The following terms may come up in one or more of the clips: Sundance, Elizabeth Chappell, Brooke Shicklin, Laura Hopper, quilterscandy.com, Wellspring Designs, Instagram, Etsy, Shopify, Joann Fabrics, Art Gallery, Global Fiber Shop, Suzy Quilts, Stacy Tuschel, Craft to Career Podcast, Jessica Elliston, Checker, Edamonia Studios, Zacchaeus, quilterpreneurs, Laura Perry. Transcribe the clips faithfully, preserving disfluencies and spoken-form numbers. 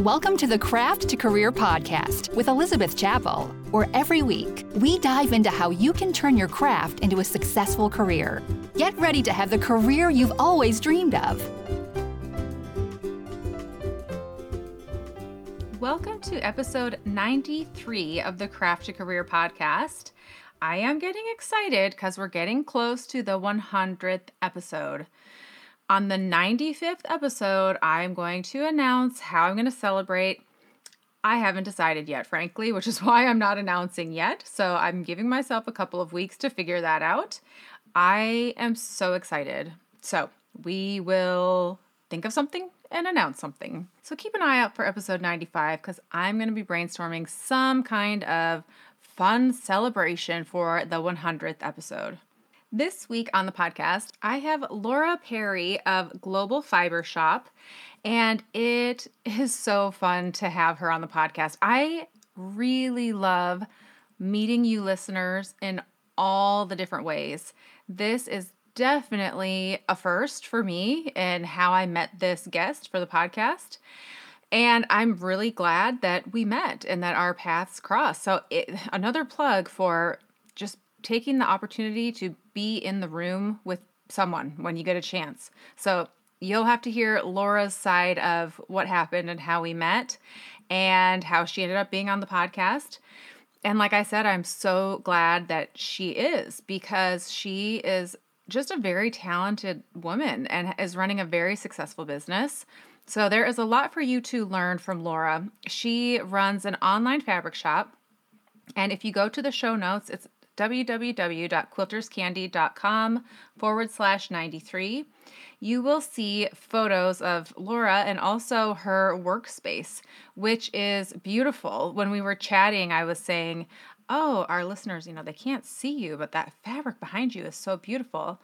Welcome to the Craft to Career Podcast with Elizabeth Chappell, where every week we dive into how you can turn your craft into a successful career. Get ready to have the career you've always dreamed of. Welcome to episode ninety-three of the Craft to Career Podcast. I am getting excited because we're getting close to the one hundredth episode. On the ninety-fifth episode, I'm going to announce how I'm going to celebrate. I haven't decided yet, frankly, which is why I'm not announcing yet. So I'm giving myself a couple of weeks to figure that out. I am so excited. So we will think of something and announce something. So keep an eye out for episode ninety-five because I'm going to be brainstorming some kind of fun celebration for the one hundredth episode. This week on the podcast, I have Laura Perry of Global Fiber Shop, and it is so fun to have her on the podcast. I really love meeting you listeners in all the different ways. This is definitely a first for me in how I met this guest for the podcast, and I'm really glad that we met and that our paths crossed. So it, another plug for just taking the opportunity to be in the room with someone when you get a chance. So you'll have to hear Laura's side of what happened and how we met and how she ended up being on the podcast. And like I said, I'm so glad that she is, because she is just a very talented woman and is running a very successful business. So there is a lot for you to learn from Laura. She runs an online fabric shop. And if you go to the show notes, it's www.quilterscandy.com forward slash 93. You will see photos of Laura and also her workspace, which is beautiful. When we were chatting, I was saying, oh, our listeners, you know, they can't see you, but that fabric behind you is so beautiful.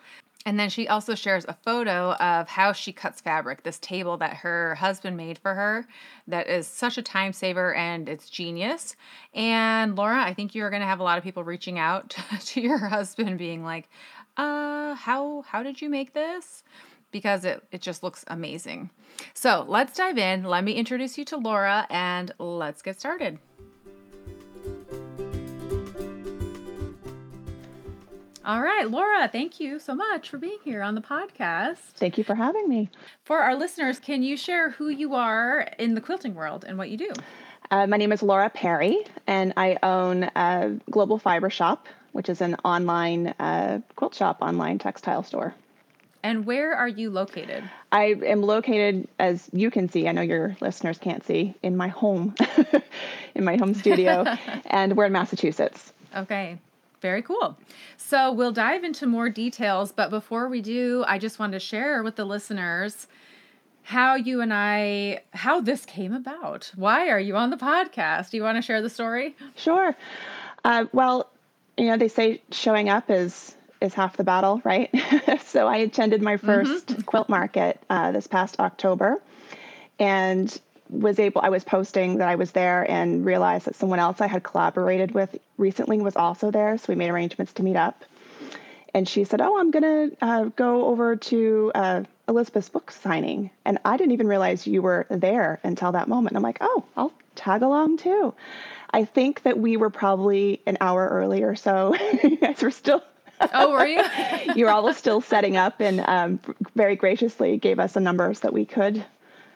And then she also shares a photo of how she cuts fabric, this table that her husband made for her that is such a time saver, and it's genius. And Laura, I think you're going to have a lot of people reaching out to your husband being like, uh, how how did you make this? Because it, it just looks amazing. So let's dive in. Let me introduce you to Laura, and let's get started. All right, Laura, thank you so much for being here on the podcast. Thank you for having me. For our listeners, can you share who you are in the quilting world and what you do? Uh, my name is Laura Perry, and I own uh, Global Fiber Shop, which is an online uh, quilt shop, online textile store. And where are you located? I am located, as you can see, I know your listeners can't see, in my home, in my home studio, and we're in Massachusetts. Okay. Very cool. So we'll dive into more details, but before we do, I just wanted to share with the listeners how you and I, how this came about. Why are you on the podcast? Do you want to share the story? Sure. Uh, well, you know, they say showing up is, is half the battle, right? So I attended my first mm-hmm. quilt market uh, this past October, and was able, I was posting that I was there and realized that someone else I had collaborated with recently was also there. So we made arrangements to meet up, and she said, oh, I'm going to uh, go over to uh, Elizabeth's book signing. And I didn't even realize you were there until that moment. And I'm like, oh, I'll tag along too. I think that we were probably an hour early or so. You guys were still, oh, were you? You were all still setting up, and um, very graciously gave us the numbers that we could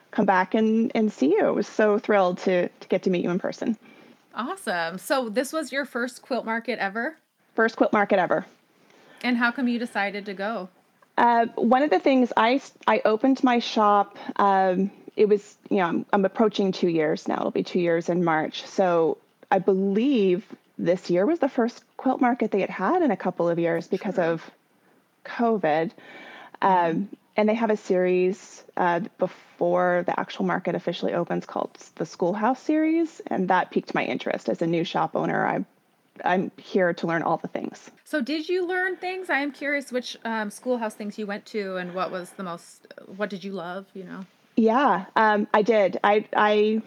come back and, and see you. I was so thrilled to, to get to meet you in person. Awesome. So this was your first quilt market ever? First quilt market ever. And how come you decided to go? Uh, one of the things, I, I opened my shop, um, it was, you know, I'm, I'm approaching two years now. It'll be two years in March. So I believe this year was the first quilt market they had had in a couple of years because sure. of COVID. Um, mm-hmm. And they have a series uh, before the actual market officially opens called the Schoolhouse Series. And that piqued my interest as a new shop owner. I'm, I'm here to learn all the things. So did you learn things? I am curious which um, schoolhouse things you went to and what was the most, what did you love, you know? Yeah, um, I did. I, I,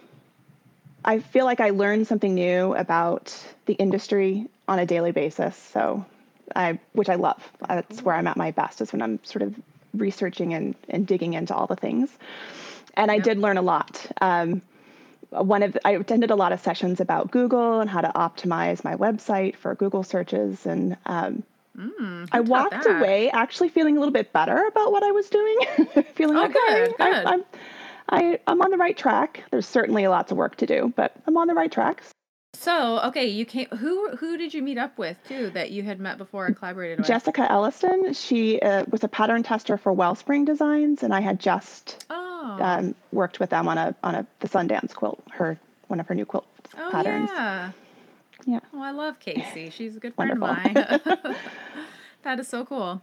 I feel like I learned something new about the industry on a daily basis. So I, which I love. That's where I'm at my best, is when I'm sort of researching and, and digging into all the things. And I yep. did learn a lot. Um, one of I attended a lot of sessions about Google and how to optimize my website for Google searches, and um, mm, I walked that? away actually feeling a little bit better about what I was doing, feeling oh, like good, I, good. I, I'm I, I'm on the right track. There's certainly lots of work to do, but I'm on the right track. So, okay, you came. Who who did you meet up with too that you had met before and collaborated with? Jessica Elliston. She uh, was a pattern tester for Wellspring Designs, and I had just oh. um, worked with them on a on a the Sundance quilt, her one of her new quilt oh, patterns. Yeah, yeah. Well, I love Casey. She's a good friend of mine. That is so cool.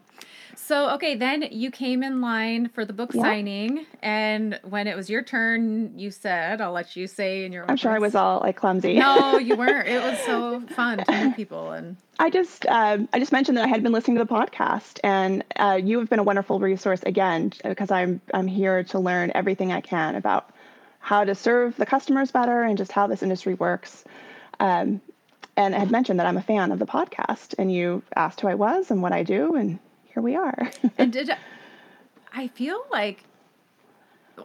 So, okay, then you came in line for the book yeah. signing, and when it was your turn, you said, I'll let you say in your own I'm sure I was all, like, clumsy. No, you weren't. It was so fun to meet people. And I just um, I just mentioned that I had been listening to the podcast, and uh, you have been a wonderful resource, again, because I'm I'm here to learn everything I can about how to serve the customers better and just how this industry works. Um And I had mentioned that I'm a fan of the podcast, and you asked who I was and what I do, and here we are. And did I, I feel like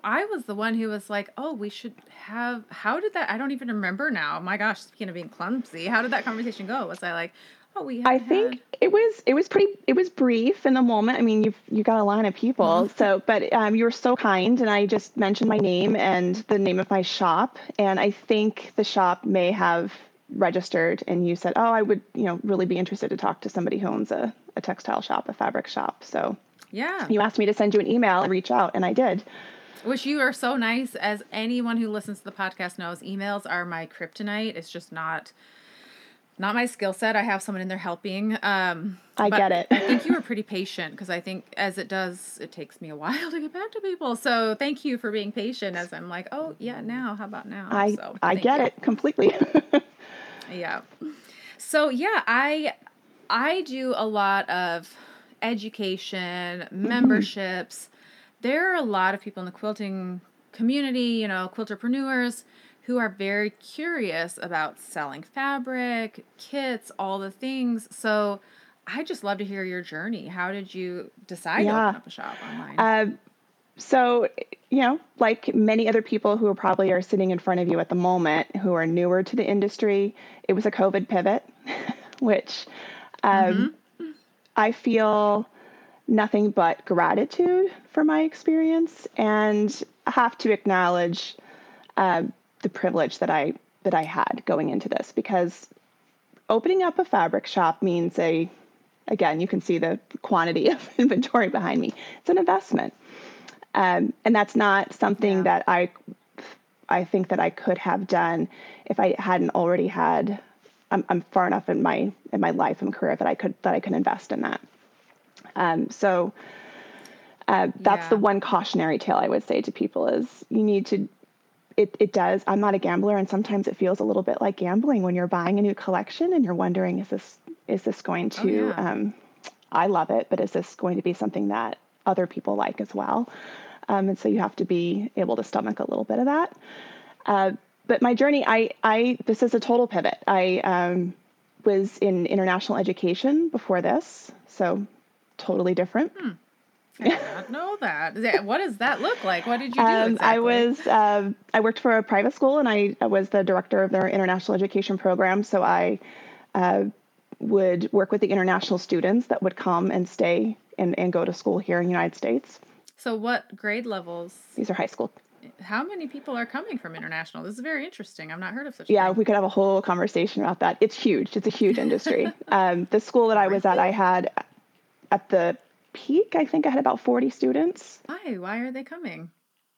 I was the one who was like, oh, we should have, how did that, I don't even remember now. My gosh, speaking of being clumsy, how did that conversation go? Was I like, oh, we I think had... it was, it was pretty, it was brief in the moment. I mean, you've, you got a line of people, mm-hmm. so, but um, you were so kind, and I just mentioned my name and the name of my shop, and I think the shop may have registered, and you said, oh, I would, you know, really be interested to talk to somebody who owns a, a textile shop, a fabric shop. So yeah, you asked me to send you an email and reach out, and I did. Which you are so nice. As anyone who listens to the podcast knows, emails are my kryptonite. It's just not, not my skill set. I have someone in there helping. Um, I get it. I think you were pretty patient, because I think as it does, it takes me a while to get back to people. So thank you for being patient as I'm like, oh yeah, now, how about now? I, so, I get you. It completely. Yeah. So yeah, I, I do a lot of education, memberships. There are a lot of people in the quilting community, you know, quilterpreneurs who are very curious about selling fabric, kits, all the things. So I just love to hear your journey. How did you decide yeah. to open up a shop online? Uh, so, you know, like many other people who are probably are sitting in front of you at the moment who are newer to the industry, it was a COVID pivot, which um, mm-hmm. I feel nothing but gratitude for my experience, and I have to acknowledge uh, the privilege that I that I had going into this, because opening up a fabric shop means a, again, you can see the quantity of inventory behind me. It's an investment. Um, and that's not something yeah. that I, I think that I could have done if I hadn't already had. I'm, I'm far enough in my in my life and career that I could that I could invest in that. Um, so uh, that's yeah. the one cautionary tale I would say to people is you need to. It it does. I'm not a gambler, and sometimes it feels a little bit like gambling when you're buying a new collection and you're wondering, is this is this going to? Oh, yeah. um, I love it, but is this going to be something that other people like as well? Um, and so you have to be able to stomach a little bit of that. Uh, but my journey, I, I, this is a total pivot. I um, was in international education before this, so totally different. Hmm. I did not know that. What does that look like? What did you do um, exactly? I was, uh, I worked for a private school, and I, I was the director of their international education program. So I uh, would work with the international students that would come and stay and, and go to school here in the United States. So what grade levels? These are high school. How many people are coming from international? This is very interesting. I've not heard of such a yeah, thing. We could have a whole conversation about that. It's huge. It's a huge industry. um, the school that I was at, I had at the peak, I think I had about forty students. Why? Why are they coming?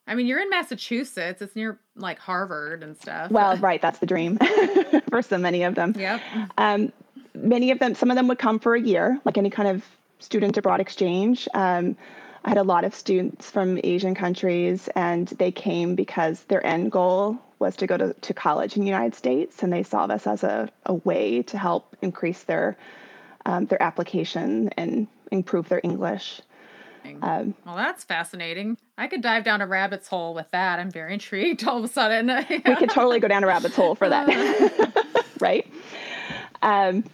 I mean, you're in Massachusetts. It's near like Harvard and stuff. Well, right. That's the dream for so many of them. Yep. Um, many of them, some of them would come for a year, like any kind of student abroad exchange. Um, I had a lot of students from Asian countries, and they came because their end goal was to go to, to college in the United States, and they saw this as a, a way to help increase their um, their application and improve their English. Um, well, that's fascinating. I could dive down a rabbit's hole with that. I'm very intrigued all of a sudden. We could totally go down a rabbit's hole for that, right? Um,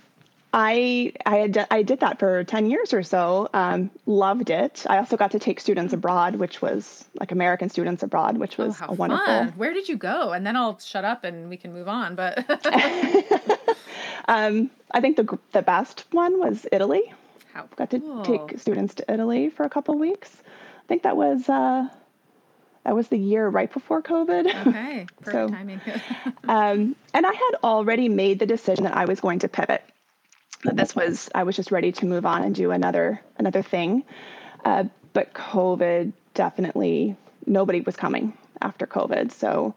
I I, had, I did that for ten years or so. Um, loved it. I also got to take students abroad, which was like American students abroad, which was oh, how a wonderful. Fun. Where did you go? And then I'll shut up and we can move on. But um, I think the the best one was Italy. How cool. Got to take students to Italy for a couple of weeks. I think that was uh, that was the year right before COVID. Okay, perfect so, timing. um, and I had already made the decision that I was going to pivot. But this was, I was just ready to move on and do another, another thing. Uh, but COVID definitely, nobody was coming after COVID. So,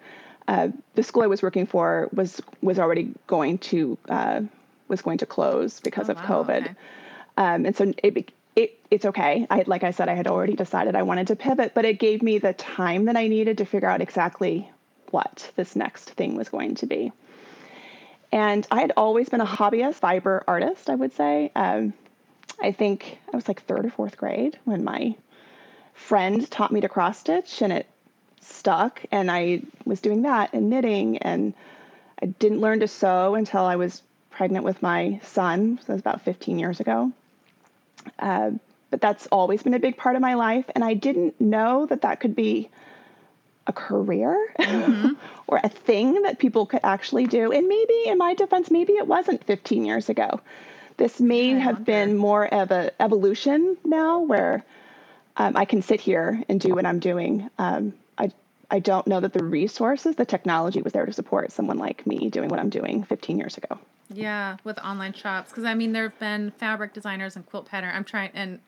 uh, the school I was working for was, was already going to, uh, was going to close because oh, of wow, COVID. Okay. Um, and so it, it, it's okay. I, like I said, I had already decided I wanted to pivot, but it gave me the time that I needed to figure out exactly what this next thing was going to be. And I had always been a hobbyist, fiber artist, I would say. Um, I think I was like third or fourth grade when my friend taught me to cross stitch and it stuck. And I was doing that and knitting, and I didn't learn to sew until I was pregnant with my son. So that was about fifteen years ago. Uh, but that's always been a big part of my life. And I didn't know that that could be a career mm-hmm. or a thing that people could actually do. And maybe in my defense, maybe it wasn't fifteen years ago. This may I have been that. more of an evolution now where um, I can sit here and do what I'm doing. Um, I, I don't know that the resources, the technology was there to support someone like me doing what I'm doing fifteen years ago. Yeah. With online shops. Cause I mean, there've been fabric designers and quilt pattern. I'm trying and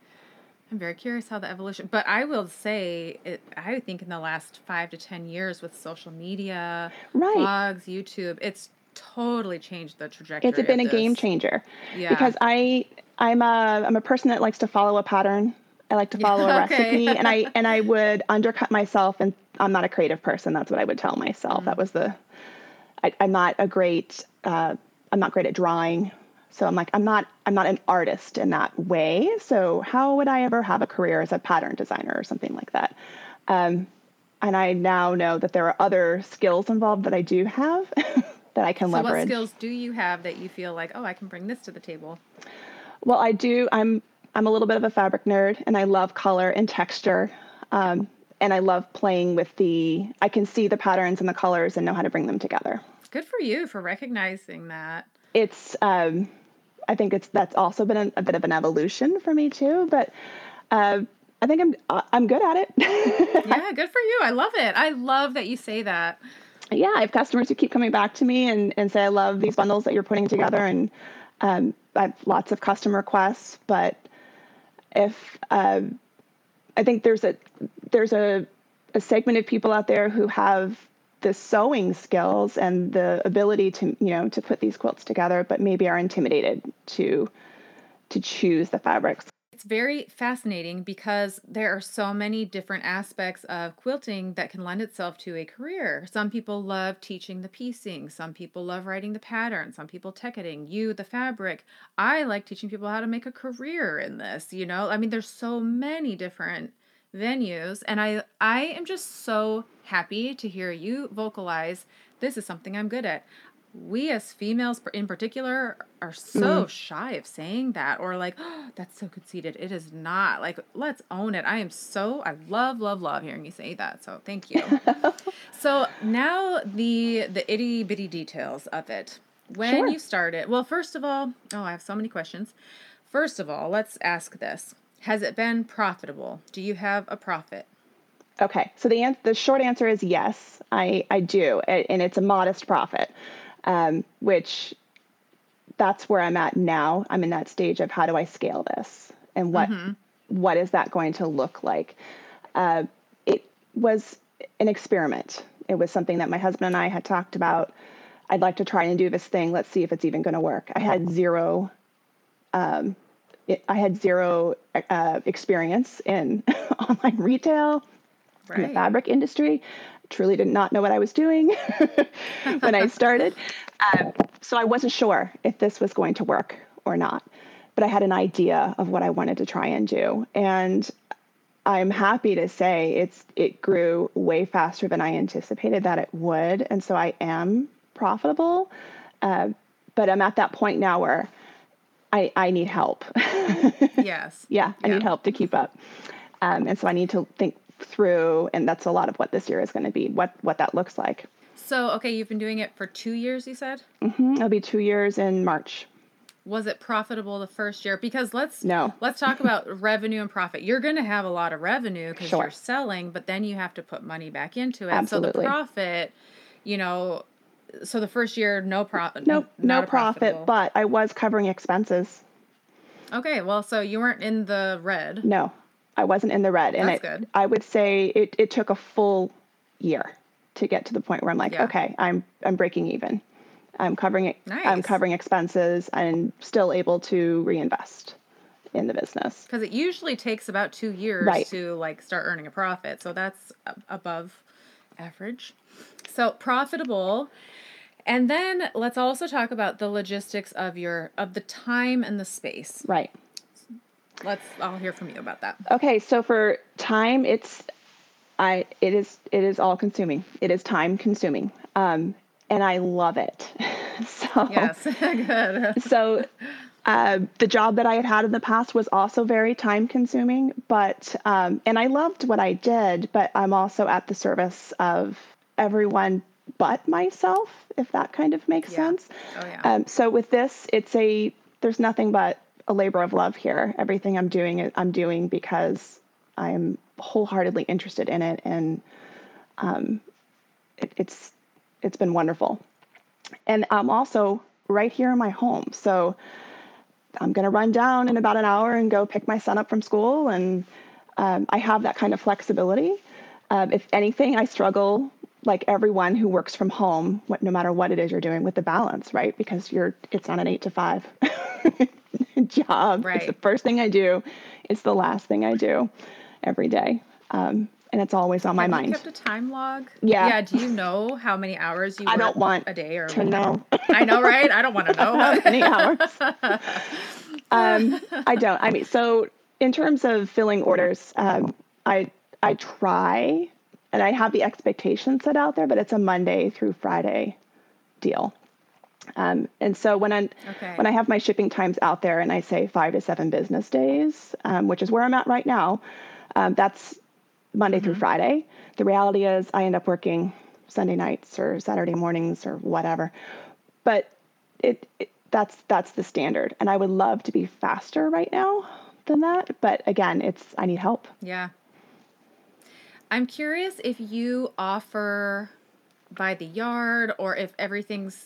I'm very curious how the evolution, but I will say, it, I think in the last five to ten years with social media, right. blogs, YouTube, it's totally changed the trajectory. It's been of a this. game changer. Yeah. Because I, I'm a, I'm a person that likes to follow a pattern. I like to follow yeah, okay. a recipe, and I, and I would undercut myself. And I'm not a creative person. That's what I would tell myself. Mm-hmm. That was the, I, I'm not a great, uh, I'm not great at drawing. So I'm like, I'm not, I'm not an artist in that way. So how would I ever have a career as a pattern designer or something like that? Um, and I now know that there are other skills involved that I do have that I can so leverage. What skills do you have that you feel like, oh, I can bring this to the table? Well, I do. I'm, I'm a little bit of a fabric nerd, and I love color and texture. Um, and I love playing with the, I can see the patterns and the colors and know how to bring them together. Good for you for recognizing that. It's, um, I think it's that's also been a, a bit of an evolution for me too, but uh, I think I'm uh, I'm good at it. Yeah, good for you. I love it. I love that you say that. Yeah, I have customers who keep coming back to me and, and say, I love these bundles that you're putting together, and um, I have lots of custom requests. But if uh, I think there's a there's a, a segment of people out there who have the sewing skills and the ability to, you know, to put these quilts together, but maybe are intimidated to, to choose the fabrics. It's very fascinating because there are so many different aspects of quilting that can lend itself to a career. Some people love teaching the piecing. Some people love writing the pattern. Some people ticketing you, the fabric. I like teaching people how to make a career in this, you know, I mean, there's so many different venues. And I, I am just so happy to hear you vocalize, this is something I'm good at. We as females in particular are so mm. shy of saying that, or like, oh, that's so conceited. It is not. Like, let's own it. I am so, I love, love, love hearing you say that. So thank you. So now the, the itty bitty details of it. When sure. you started, well, first of all, oh, I have so many questions. First of all, let's ask this. Has it been profitable? Do you have a profit? Okay. So the an- the short answer is yes, I, I do. And it's a modest profit, um, which that's where I'm at now. I'm in that stage of how do I scale this and what, mm-hmm. what is that going to look like? Uh, it was an experiment. It was something that my husband and I had talked about. I'd like to try and do this thing. Let's see if it's even going to work. I had zero, um, It, I had zero uh, experience in online retail, right. in the fabric industry. Truly did not know what I was doing when I started. Um, so I wasn't sure if this was going to work or not, but I had an idea of what I wanted to try and do. And I'm happy to say it's it grew way faster than I anticipated that it would. And so I am profitable, uh, but I'm at that point now where I, I need help. Yes. Yeah, I yeah. need help to keep up. Um, and so I need to think through, and that's a lot of what this year is going to be, what, what that looks like. So, okay, you've been doing it for two years, you said? Mm-hmm. It'll be two years in March. Was it profitable the first year? Because let's no. let's talk about revenue and profit. You're going to have a lot of revenue because sure. you're selling, but then you have to put money back into it. Absolutely. So the profit, you know, so the first year, no profit. Nope, no profit, but I was covering expenses. Okay, well, so you weren't in the red. No, I wasn't in the red. And That's it, good. I would say it, it took a full year to get to the point where I'm like, yeah. okay, I'm I'm breaking even. I'm covering it. Nice. I'm covering expenses and still able to reinvest in the business. Because it usually takes about two years right. to like start earning a profit. So that's above average. So profitable. And then let's also talk about the logistics of your of the time and the space. Right. Let's. I'll hear from you about that. Okay. So for time, it's I. It is. It is all consuming. It is time consuming. Um. And I love it. So, yes, good. so uh, the job that I had had in the past was also very time consuming, but, um, and I loved what I did, but I'm also at the service of everyone but myself, if that kind of makes yeah. sense. Oh, yeah. Um, so with this, it's a, there's nothing but a labor of love here. Everything I'm doing, I'm doing because I'm wholeheartedly interested in it. And um, it, it's, It's been wonderful. And I'm also right here in my home. So I'm going to run down in about an hour and go pick my son up from school. And um, I have that kind of flexibility. Um, if anything, I struggle, like everyone who works from home, what, no matter what it is you're doing, with the balance, right? Because you're it's not an eight to five job. Right. It's the first thing I do. It's the last thing I do every day. Um And it's always on my mind. Have you kept a time log? Yeah. Yeah. Do you know how many hours you I work don't want a day or to whatever? Know. I know, right? I don't want to know how many hours. um, I don't. I mean, so in terms of filling orders, um, I I try, and I have the expectation set out there, but it's a Monday through Friday deal. Um, and so when I okay. when I have my shipping times out there, and I say five to seven business days, um, which is where I'm at right now, um, that's Monday through mm-hmm. Friday. The reality is I end up working Sunday nights or Saturday mornings or whatever, but it, it that's, that's the standard. And I would love to be faster right now than that. But again, it's, I need help. Yeah. I'm curious if you offer by the yard or if everything's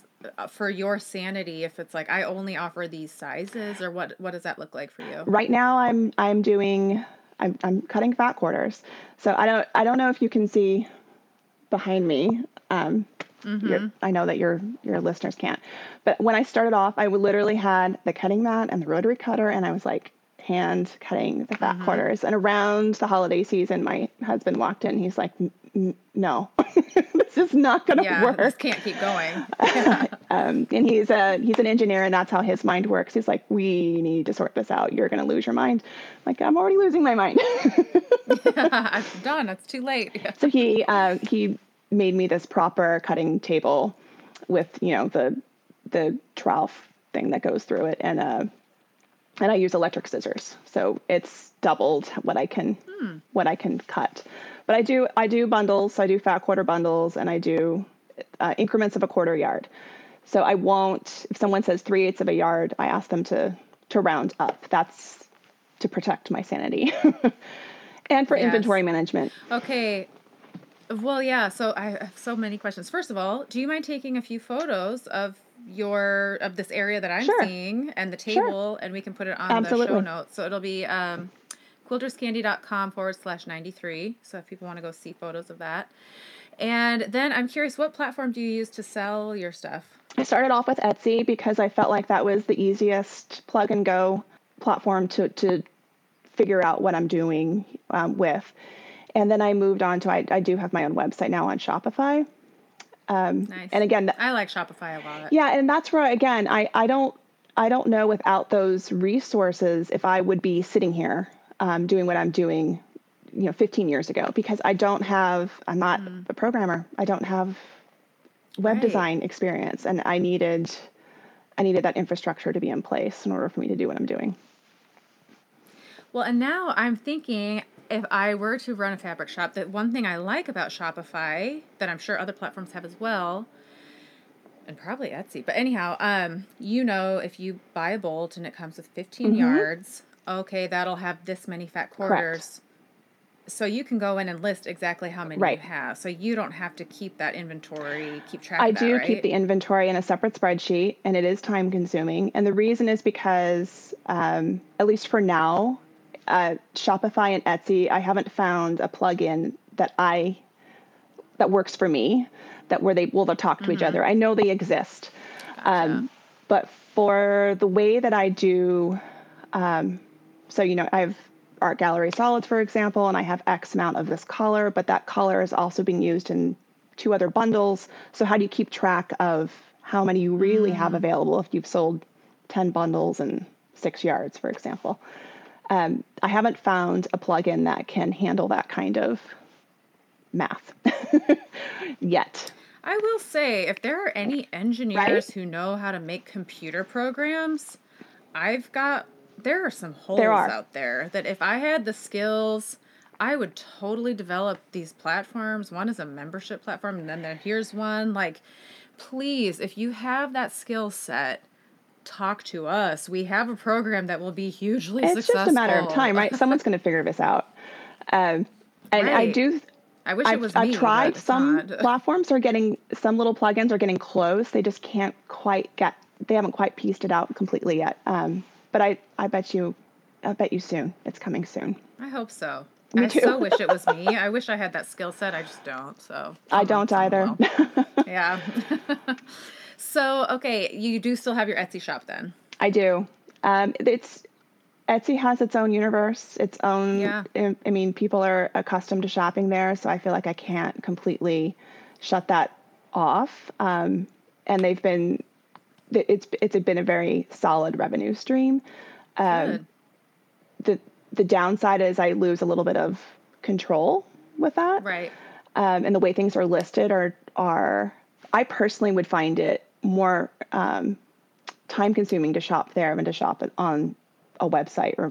for your sanity, if it's like, I only offer these sizes or what, what does that look like for you? Right now I'm, I'm doing I'm I'm cutting fat quarters. So I don't, I don't know if you can see behind me. Um, mm-hmm. I know that your, your listeners can't, but when I started off, I literally had the cutting mat and the rotary cutter. And I was like hand cutting the fat mm-hmm. quarters, and around the holiday season, my husband walked in. He's like, no, this is not going to yeah, work. This can't keep going. Yeah. um, and he's a, he's an engineer, and that's how his mind works. He's like, we need to sort this out. You're going to lose your mind. I'm like, I'm already losing my mind. yeah, I'm done. It's too late. Yeah. So he, uh, he made me this proper cutting table with, you know, the, the trough thing that goes through it. And, uh, and I use electric scissors. So it's doubled what I can, hmm. what I can cut. But I do, I do bundles. So I do fat quarter bundles, and I do uh, increments of a quarter yard. So I won't, if someone says three eighths of a yard, I ask them to, to round up. That's to protect my sanity and for yes. inventory management. Okay. Well, yeah. So I have so many questions. First of all, do you mind taking a few photos of your, of this area that I'm sure. seeing and the table sure. and we can put it on Absolutely. The show notes. So it'll be, um, quilterscandy.com forward slash 93. So if people want to go see photos of that. And then I'm curious, what platform do you use to sell your stuff? I started off with Etsy because I felt like that was the easiest plug and go platform to, to figure out what I'm doing um, with. And then I moved on to, I, I do have my own website now on Shopify. Um, nice. And again, th- I like Shopify a lot. Yeah. And that's where, again, I, I don't, I don't know without those resources if I would be sitting here um, doing what I'm doing, you know, fifteen years ago, because I don't have, I'm not mm. a programmer. I don't have web right. design experience, and I needed, I needed that infrastructure to be in place in order for me to do what I'm doing. Well, and now I'm thinking, if I were to run a fabric shop, that one thing I like about Shopify, that I'm sure other platforms have as well, and probably Etsy, but anyhow, um, you know, if you buy a bolt and it comes with fifteen mm-hmm. yards, okay, that'll have this many fat quarters. Correct. So you can go in and list exactly how many right. you have. So you don't have to keep that inventory, keep track of I that, do right? keep the inventory in a separate spreadsheet, and it is time consuming. And the reason is because, um, at least for now, uh, Shopify and Etsy, I haven't found a plugin that I, that works for me, that where they will talk to mm-hmm. each other. I know they exist. Gotcha. Um, but for the way that I do, um, so, you know, I've, Art Gallery solids, for example, and I have X amount of this color, but that color is also being used in two other bundles. So how do you keep track of how many you really mm. have available if you've sold ten bundles and six yards, for example? Um, I haven't found a plugin that can handle that kind of math yet. I will say, if there are any engineers right? who know how to make computer programs, I've got There are some holes there are. out there that if I had the skills, I would totally develop these platforms. One is a membership platform, and then there, here's one. Like, please, if you have that skill set, talk to us. We have a program that will be hugely it's successful. It's just a matter of time, right? Someone's going to figure this out. Um, and right. I do. I wish I, it was I've me. I've tried some platforms are getting, some little plugins are getting close. They just can't quite get, they haven't quite pieced it out completely yet. Um But I, I bet you, I bet you soon. It's coming soon. I hope so. Me I too. so wish it was me. I wish I had that skill set. I just don't. So I don't either. Well. Yeah. So, okay. You do still have your Etsy shop then? I do. Um, it's Etsy has its own universe, its own, yeah. I, I mean, people are accustomed to shopping there. So I feel like I can't completely shut that off. Um, and they've been, It's it's been a very solid revenue stream. Um, the the downside is I lose a little bit of control with that, right? Um, and the way things are listed are are I personally would find it more um, time consuming to shop there than to shop on a website or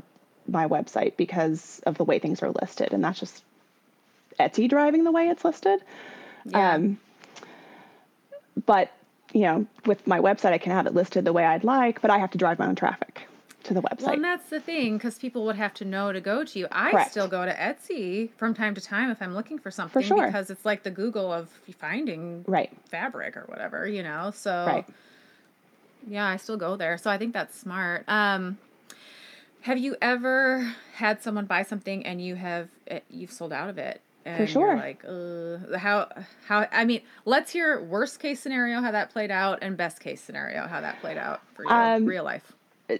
my website because of the way things are listed, and that's just Etsy driving the way it's listed. Yeah. Um, but. You know, with my website, I can have it listed the way I'd like, but I have to drive my own traffic to the website. Well, and that's the thing, because people would have to know to go to you. I Correct. still go to Etsy from time to time if I'm looking for something, for sure. because it's like the Google of finding right. fabric or whatever, you know? So, right. yeah, I still go there. So I think that's smart. Um, have you ever had someone buy something and you have, you've sold out of it? And for sure. Like, uh, how, how, I mean, let's hear worst case scenario, how that played out, and best case scenario, how that played out for you um, real life.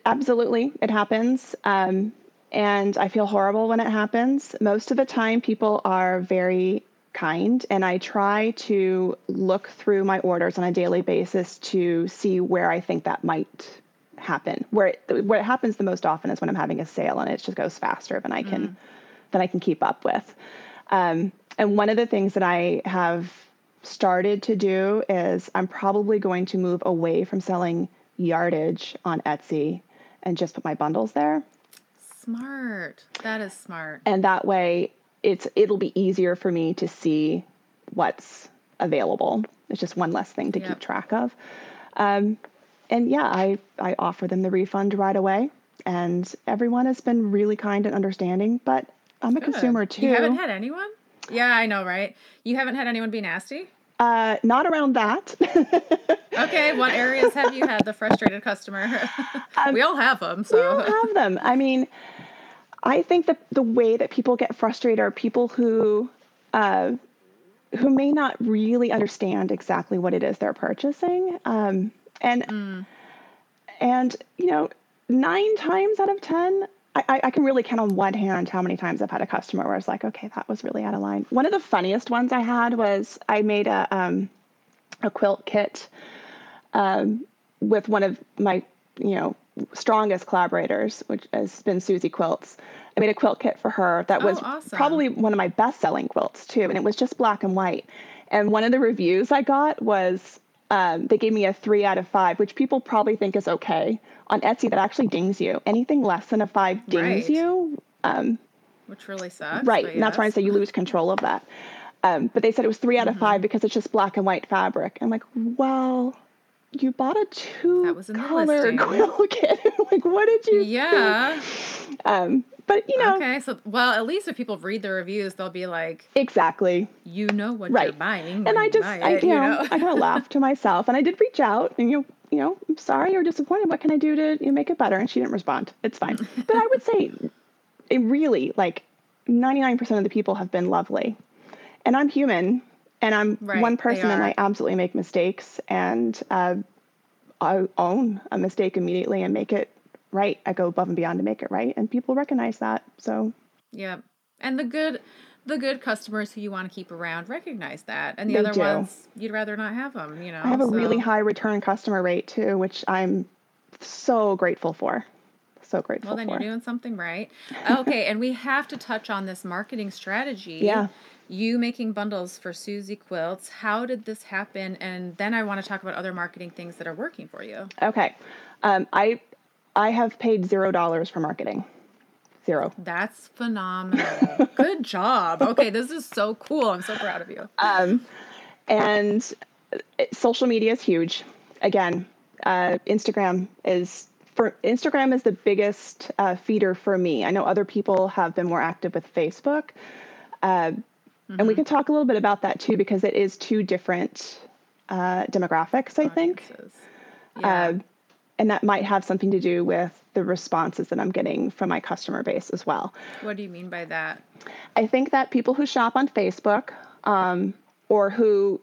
Absolutely. It happens. Um, and I feel horrible when it happens. Most of the time people are very kind, and I try to look through my orders on a daily basis to see where I think that might happen. Where it, where it happens the most often is when I'm having a sale, and it just goes faster than I can, mm. than I can keep up with. Um, and one of the things that I have started to do is I'm probably going to move away from selling yardage on Etsy and just put my bundles there. Smart. That is smart. And that way it's, it'll be easier for me to see what's available. It's just one less thing to yep. keep track of. Um, and yeah, I, I offer them the refund right away, and everyone has been really kind and understanding, but I'm a Good. consumer too. You haven't had anyone? Yeah, I know, right? You haven't had anyone be nasty? Uh, not around that. Okay, what areas have you had the frustrated customer? Um, we all have them. So. We all have them. I mean, I think that the way that people get frustrated are people who, uh, who may not really understand exactly what it is they're purchasing. Um, and, mm. and, you know, nine times out of ten, I, I can really count on one hand how many times I've had a customer where I was like, okay, that was really out of line. One of the funniest ones I had was I made a um, a quilt kit um, with one of my, you know, strongest collaborators, which has been Suzy Quilts. I made a quilt kit for her that was oh, awesome. probably one of my best selling quilts too. And it was just black and white. And one of the reviews I got was, Um, they gave me a three out of five, which people probably think is okay. On Etsy, that actually dings you. Anything less than a five dings right. you. Um, which really sucks. Right. And yes. that's why I say you lose control of that. Um, but they said it was three out mm-hmm. of five because it's just black and white fabric. I'm like, well, you bought a two-color quill kit. Like, what did you yeah. think? Um, but, you know. Okay, so, well, at least if people read the reviews, they'll be like. Exactly. You know what right. you're buying. And I just, you I, you know, know? I kind of laughed to myself. And I did reach out and, you know, you know, I'm sorry or disappointed. What can I do to you know, make it better? And she didn't respond. It's fine. But I would say it really, like, ninety-nine percent of the people have been lovely. And I'm human, and I'm right, one person, and I absolutely make mistakes, and uh, I own a mistake immediately and make it right. I go above and beyond to make it right, and people recognize that. So yeah, and the good, the good customers who you want to keep around recognize that, and the they other do. Ones you'd rather not have them. You know, I have a so. really high return customer rate too, which I'm so grateful for. So grateful. Well, then for. You're doing something right. Okay, and we have to touch on this marketing strategy. Yeah. You making bundles for Suzy Quilts. How did this happen? And then I want to talk about other marketing things that are working for you. Okay. Um, I I have paid zero dollars for marketing. Zero. That's phenomenal. Good job. Okay, this is so cool. I'm so proud of you. Um, and it, social media is huge. Again, uh, Instagram is... For Instagram is the biggest uh, feeder for me. I know other people have been more active with Facebook. Uh, mm-hmm. And we can talk a little bit about that too, because it is two different uh, demographics, I Audiences. think. Yeah. Uh, and that might have something to do with the responses that I'm getting from my customer base as well. What do you mean by that? I think that people who shop on Facebook um, or who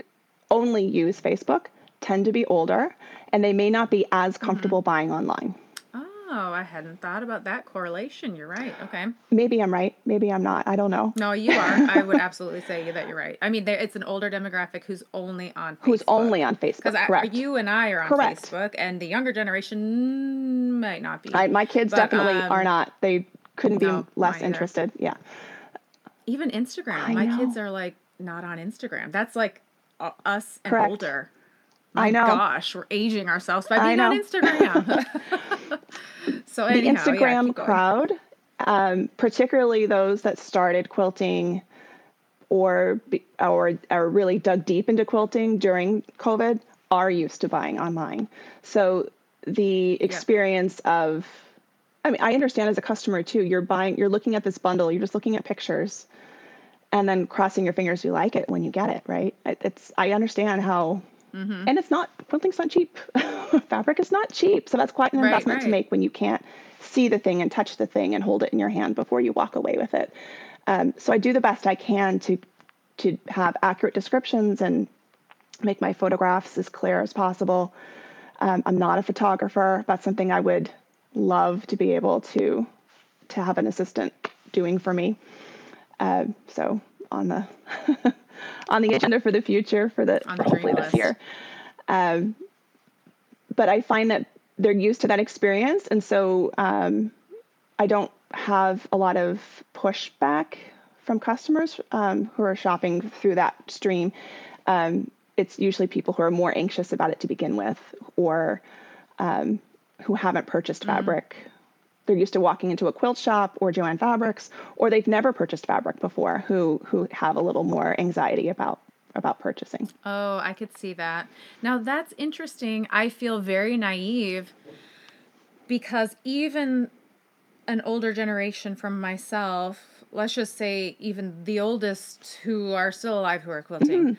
only use Facebook tend to be older, and they may not be as comfortable mm-hmm. buying online. Oh, I hadn't thought about that correlation. You're right. Okay. Maybe I'm right. Maybe I'm not. I don't know. No, you are. I would absolutely say that you're right. I mean, it's an older demographic who's only on Facebook. Who's only on Facebook. Because correct. I, you and I are on correct. Facebook, and the younger generation might not be. I, my kids but, definitely um, are not. They couldn't no, be less interested. Yeah. Even Instagram. I my know. kids are, like, not on Instagram. That's, like, uh, us and correct. older. My I know. Gosh, we're aging ourselves by being on Instagram. So anyhow, the Instagram yeah, crowd, um, particularly those that started quilting or or or really dug deep into quilting during COVID, are used to buying online. So the experience yeah. of, I mean, I understand as a customer too. You're buying, you're looking at this bundle. You're just looking at pictures, and then crossing your fingers you like it when you get it. Right? It's I understand how. Mm-hmm. And it's not, quilting's not cheap. Fabric is not cheap. So that's quite an right, investment right. to make when you can't see the thing and touch the thing and hold it in your hand before you walk away with it. Um, so I do the best I can to to have accurate descriptions and make my photographs as clear as possible. Um, I'm not a photographer. That's something I would love to be able to to have an assistant doing for me. Uh, so on the... on the agenda for the future, for the, for the hopefully this year. Um, but I find that they're used to that experience. And so um, I don't have a lot of pushback from customers um, who are shopping through that stream. Um, it's usually people who are more anxious about it to begin with, or um, who haven't purchased mm-hmm. fabric. They're used to walking into a quilt shop or Joann Fabrics, or they've never purchased fabric before, who who have a little more anxiety about about purchasing. Oh, I could see that. Now, that's interesting. I feel very naive because even an older generation from myself, let's just say even the oldest who are still alive who are quilting, mm-hmm.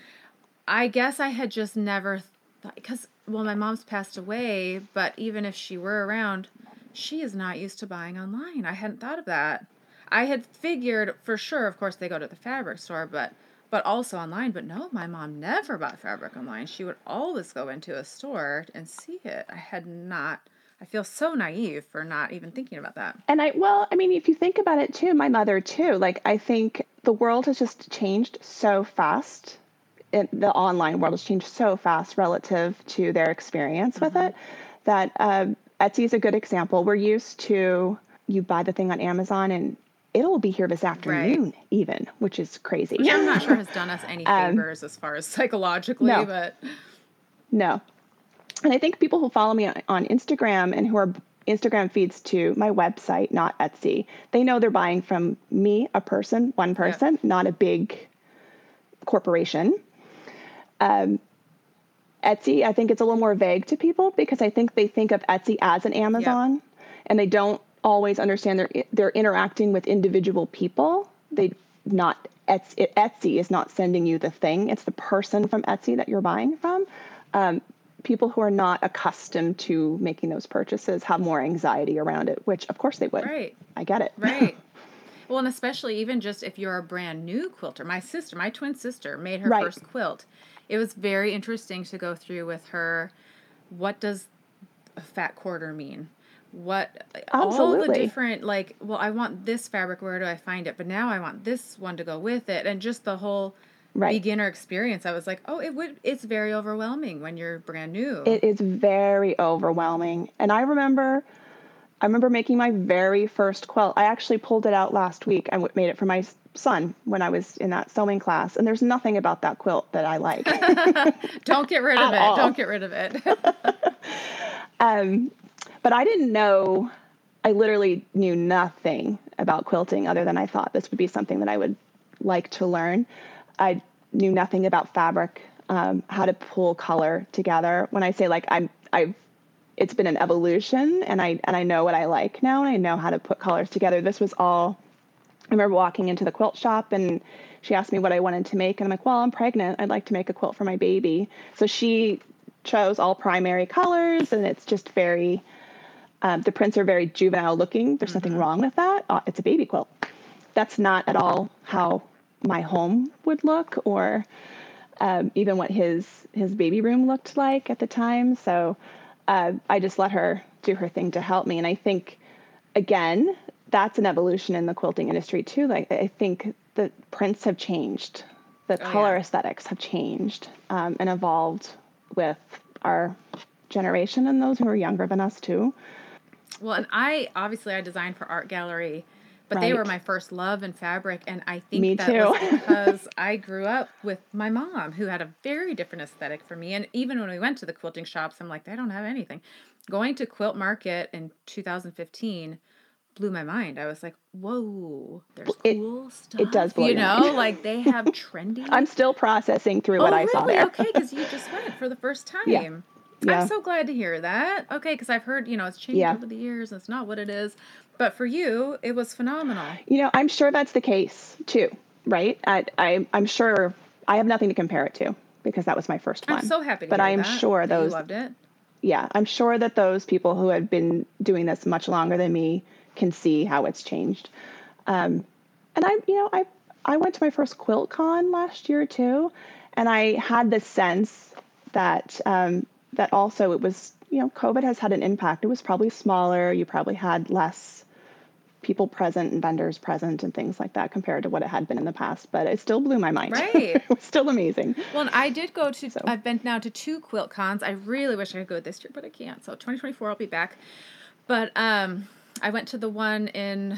I guess I had just never thought, because, well, my mom's passed away, but even if she were around... She is not used to buying online. I hadn't thought of that. I had figured for sure, of course, they go to the fabric store, but but also online. But no, my mom never bought fabric online. She would always go into a store and see it. I had not. I feel so naive for not even thinking about that. And I, well, I mean, if you think about it too, my mother too, like I think the world has just changed so fast. It, the online world has changed so fast relative to their experience mm-hmm. with it that, um, Etsy is a good example. We're used to you buy the thing on Amazon and it'll be here this afternoon right. even, which is crazy. Which I'm not sure has done us any favors um, as far as psychologically, no. but No. And I think people who follow me on Instagram and who are Instagram feeds to my website, not Etsy, they know they're buying from me, a person, one person, yeah. not a big corporation. Um, Etsy, I think it's a little more vague to people because I think they think of Etsy as an Amazon yeah. and they don't always understand they're, they're interacting with individual people. They not Etsy, Etsy is not sending you the thing. It's the person from Etsy that you're buying from. Um, people who are not accustomed to making those purchases have more anxiety around it, which of course they would. Right. I get it. Right. Well, and especially even just if you're a brand new quilter. My sister, my twin sister, made her right. first quilt. It was very interesting to go through with her. What does a fat quarter mean? What Absolutely. All the different, like, well, I want this fabric. Where do I find it? But now I want this one to go with it. And just the whole right. beginner experience. I was like, oh, it would. It's very overwhelming when you're brand new. It is very overwhelming. And I remember... I remember making my very first quilt. I actually pulled it out last week. I made it for my son when I was in that sewing class. And there's nothing about that quilt that I like. Don't get rid of it. All. Don't get rid of it. um, but I didn't know. I literally knew nothing about quilting other than I thought this would be something that I would like to learn. I knew nothing about fabric, um, how to pull color together. When I say like I'm, I've, it's been an evolution and I, and I know what I like now and I know how to put colors together. This was all, I remember walking into the quilt shop and she asked me what I wanted to make. And I'm like, well, I'm pregnant. I'd like to make a quilt for my baby. So she chose all primary colors and it's just very, um, the prints are very juvenile looking. There's mm-hmm. nothing wrong with that. Uh, it's a baby quilt. That's not at all how my home would look or, um, even what his, his baby room looked like at the time. So, Uh, I just let her do her thing to help me. And I think, again, that's an evolution in the quilting industry, too. Like, I think the prints have changed. The oh, color yeah. aesthetics have changed um, and evolved with our generation and those who are younger than us, too. Well, and I, obviously, I designed for Art Gallery, but right. they were my first love in fabric. And I think me that too. was because I grew up with my mom, who had a very different aesthetic for me. And even when we went to the quilting shops, I'm like, they don't have anything. Going to Quilt Market in two thousand fifteen blew my mind. I was like, whoa, there's it, cool stuff. It does blow you know, mind. Like they have trendy. I'm still processing through oh, what I really? saw there. Okay, because you just went for the first time. Yeah. Yeah. I'm so glad to hear that. Okay, because I've heard, you know, it's changed yeah. over the years and it's not what it is. But for you, it was phenomenal. You know, I'm sure that's the case too, right? I, I, I'm sure I have nothing to compare it to because that was my first I'm one. I'm so happy to but hear I'm that. But I'm sure those... You loved it. Yeah, I'm sure that those people who have been doing this much longer than me can see how it's changed. Um, and I, you know, I, I went to my first Quilt Con last year too, and I had this sense that... Um, that also it was, you know, COVID has had an impact. It was probably smaller. You probably had less people present and vendors present and things like that compared to what it had been in the past. But it still blew my mind. Right. It was still amazing. Well, and I did go to, so. I've been now to two Quilt Cons. I really wish I could go this year, but I can't. So twenty twenty-four, I'll be back. But um, I went to the one in,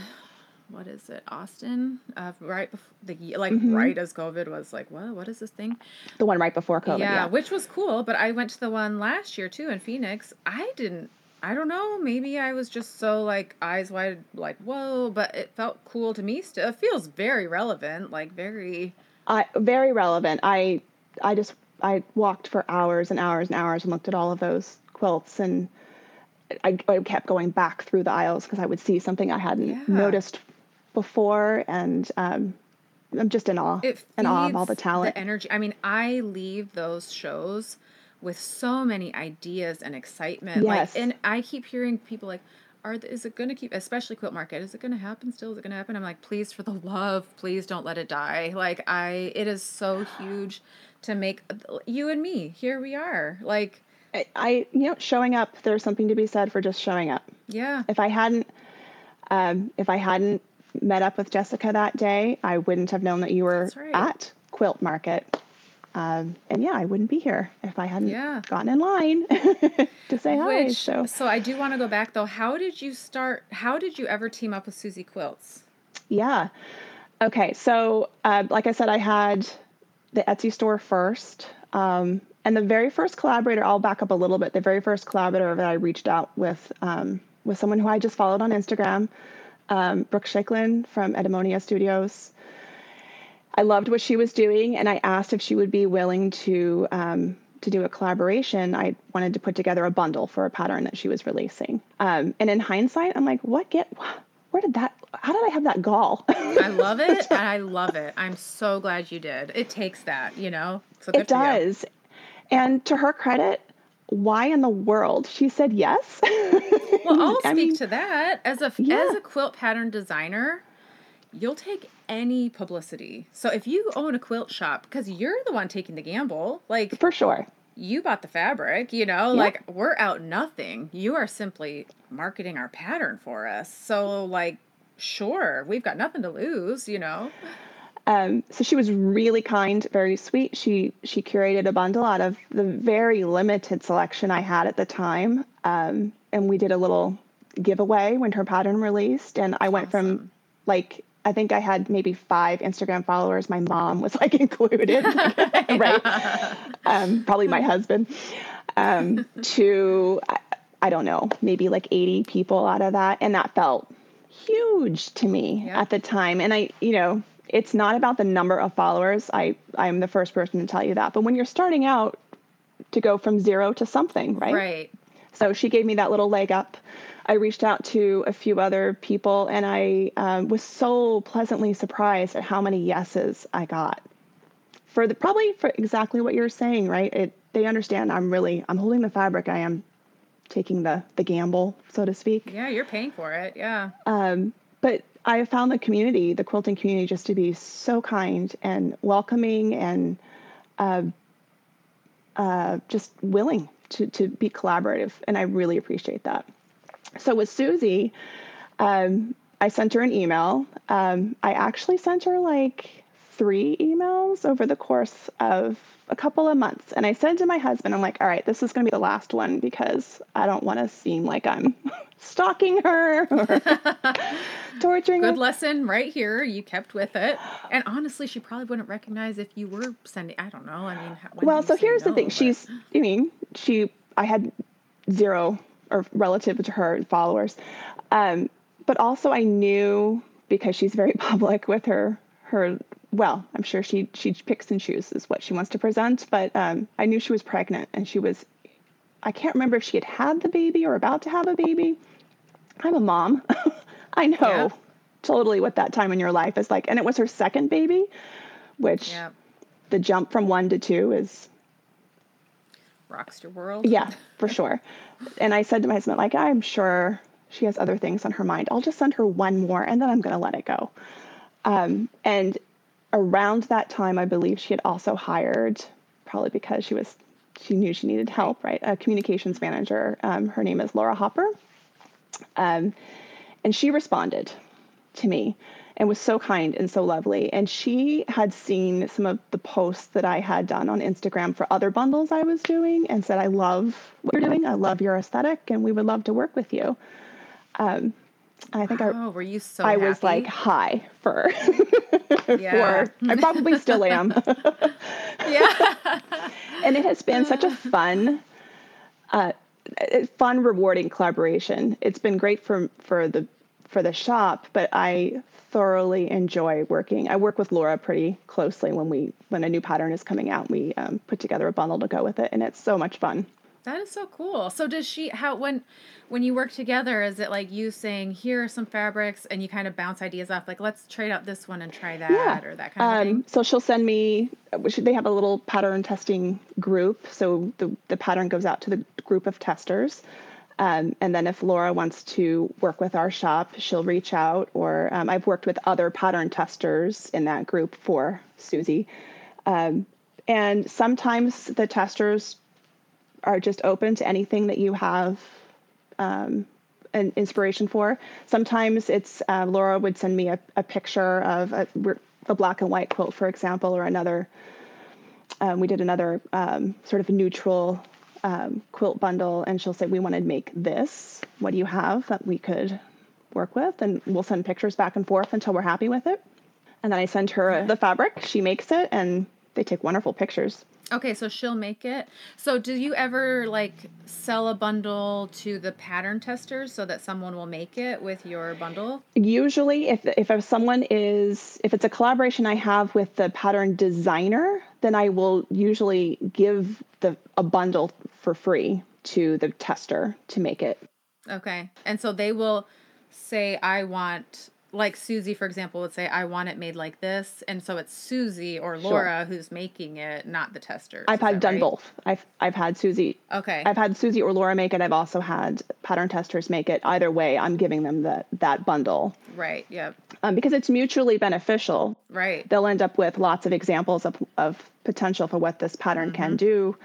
what is it, Austin? Uh, right before the like mm-hmm. right as COVID was like, what? What is this thing? The one right before COVID. Yeah, yeah, which was cool. But I went to the one last year too in Phoenix. I didn't. I don't know. Maybe I was just so like eyes wide, like whoa. But it felt cool to me. Still, it feels very relevant. Like very. I uh, very relevant. I I just I walked for hours and hours and hours and looked at all of those quilts and I, I kept going back through the aisles because I would see something I hadn't yeah. noticed before and um I'm just in awe it in awe of all the talent, the energy. I mean, I leave those shows with so many ideas and excitement. Yes. Like, and I keep hearing people like, are is it going to keep, especially Quilt Market, is it going to happen still? Is it going to happen? I'm like, please, for the love, please don't let it die. Like I it is so huge to make you and me. Here we are. Like I, I you know, showing up, there's something to be said for just showing up. Yeah. If I hadn't um if I hadn't met up with Jessica that day, I wouldn't have known that you were right. at Quilt Market. Um, and yeah, I wouldn't be here if I hadn't yeah. gotten in line to say hi. Which, so. so I do want to go back though. How did you start? How did you ever team up with Suzy Quilts? Yeah. Okay. So, uh, like I said, I had the Etsy store first. Um, And the very first collaborator, I'll back up a little bit. The very first collaborator that I reached out with um, was someone who I just followed on Instagram, um, Brooke Shicklin from Edamonia Studios. I loved what she was doing, and I asked if she would be willing to um, to do a collaboration. I wanted to put together a bundle for a pattern that she was releasing. Um, and in hindsight, I'm like, what get, where did that, how did I have that gall? I love it. And I love it. I'm so glad you did. It takes that, you know? So good it does. For you. And to her credit, why in the world? She said yes. Well, I'll speak I mean, to that. As a, yeah. as a quilt pattern designer, you'll take any publicity. So if you own a quilt shop, because you're the one taking the gamble, like for sure, you bought the fabric, you know, yep. like we're out nothing. You are simply marketing our pattern for us. So like, sure, we've got nothing to lose, you know? Um, so she was really kind, very sweet. She, she curated a bundle out of the very limited selection I had at the time. Um, and we did a little giveaway when her pattern released, and I went awesome. from like, I think I had maybe five Instagram followers. My mom was like included, right? Um, probably my husband. Um, to, I, I don't know, maybe like eighty people out of that. And that felt huge to me yeah. at the time. And I, you know, it's not about the number of followers. I, I'm the first person to tell you that. But when you're starting out to go from zero to something, right? Right. So she gave me that little leg up. I reached out to a few other people, and I um, was so pleasantly surprised at how many yeses I got for the, probably for exactly what you're saying, right? It, they understand I'm really, I'm holding the fabric. I am taking the, the gamble, so to speak. Yeah. You're paying for it. Yeah. Um, but I found the community, the quilting community, just to be so kind and welcoming and, uh, uh, just willing to, to be collaborative. And I really appreciate that. So with Suzy, um, I sent her an email. Um, I actually sent her like three emails over the course of a couple of months. And I said to my husband, I'm like, all right, this is going to be the last one because I don't want to seem like I'm stalking her or torturing her. Good lesson right here. You kept with it. And honestly, she probably wouldn't recognize if you were sending, I don't know. I mean, well, so here's the thing. She's, I mean, she, I had zero or relative to her followers. Um, but also I knew, because she's very public with her, her, well, I'm sure she, she picks and chooses what she wants to present, but, um, I knew she was pregnant, and she was, I can't remember if she had had the baby or about to have a baby. I'm a mom. I know yeah. totally what that time in your life is like. And it was her second baby, which yeah. the jump from one to two is rocks your world. Yeah, for sure. And I said to my husband, like, I'm sure she has other things on her mind. I'll just send her one more, and then I'm going to let it go. Um, and around that time, I believe she had also hired, probably because she was, she knew she needed help, right? A communications manager. Um, her name is Laura Hopper. Um, and she responded to me and was so kind and so lovely. And she had seen some of the posts that I had done on Instagram for other bundles I was doing, and said, I love what you're doing. I love your aesthetic, and we would love to work with you. Um, I think wow, I, were you so I happy? was like high for, yeah. for, I probably still am. yeah. And it has been such a fun, uh, fun, rewarding collaboration. It's been great for, for the, for the shop, but I thoroughly enjoy working. I work with Laura pretty closely when we, when a new pattern is coming out, we um, put together a bundle to go with it. And it's so much fun. That is so cool. So does she, how, when, when you work together, is it like you saying, here are some fabrics, and you kind of bounce ideas off, like, let's trade out this one and try that yeah. or that kind of um, thing? So she'll send me, they have a little pattern testing group. So the, the pattern goes out to the group of testers. Um, and then if Laura wants to work with our shop, she'll reach out, or um, I've worked with other pattern testers in that group for Suzy. Um, and sometimes the testers are just open to anything that you have um, an inspiration for. Sometimes it's uh, Laura would send me a, a picture of a, a black and white quilt, for example, or another. Um, we did another um, sort of neutral Um, quilt bundle, and she'll say, we want to make this, what do you have that we could work with? And we'll send pictures back and forth until we're happy with it. And then I send her the fabric, she makes it, and they take wonderful pictures. Okay, so she'll make it. So do you ever, like, sell a bundle to the pattern testers so that someone will make it with your bundle? Usually, if if someone is, if it's a collaboration I have with the pattern designer, then I will usually give the a bundle for free to the tester to make it. Okay, and so they will say, I want... Like Suzy, for example, would say, I want it made like this. And so it's Suzy or Laura sure. who's making it, not the testers. I've had done right? both. I've I've had Suzy. Okay. I've had Suzy or Laura make it. I've also had pattern testers make it. Either way, I'm giving them the, that bundle. Right. Yep. Um, because it's mutually beneficial. Right. They'll end up with lots of examples of, of potential for what this pattern mm-hmm. can do.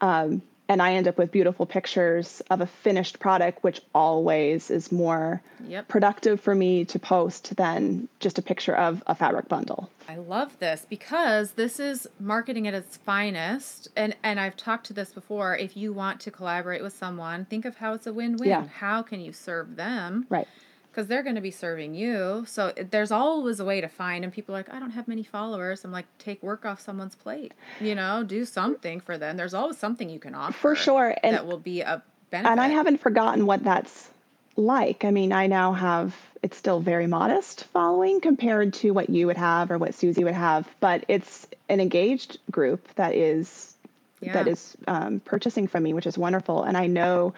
Um, and I end up with beautiful pictures of a finished product, which always is more yep. productive for me to post than just a picture of a fabric bundle. I love this because this is marketing at its finest. And, and I've talked to this before. If you want to collaborate with someone, think of how it's a win-win. Yeah. How can you serve them? Right. Because they're going to be serving you. So there's always a way to find. And people are like, I don't have many followers. I'm like, take work off someone's plate. You know, do something for them. There's always something you can offer. For sure. And that will be a benefit. And I haven't forgotten what that's like. I mean, I now have, it's still very modest following compared to what you would have or what Suzy would have. But it's an engaged group that is, yeah. that is um, purchasing from me, which is wonderful. And I know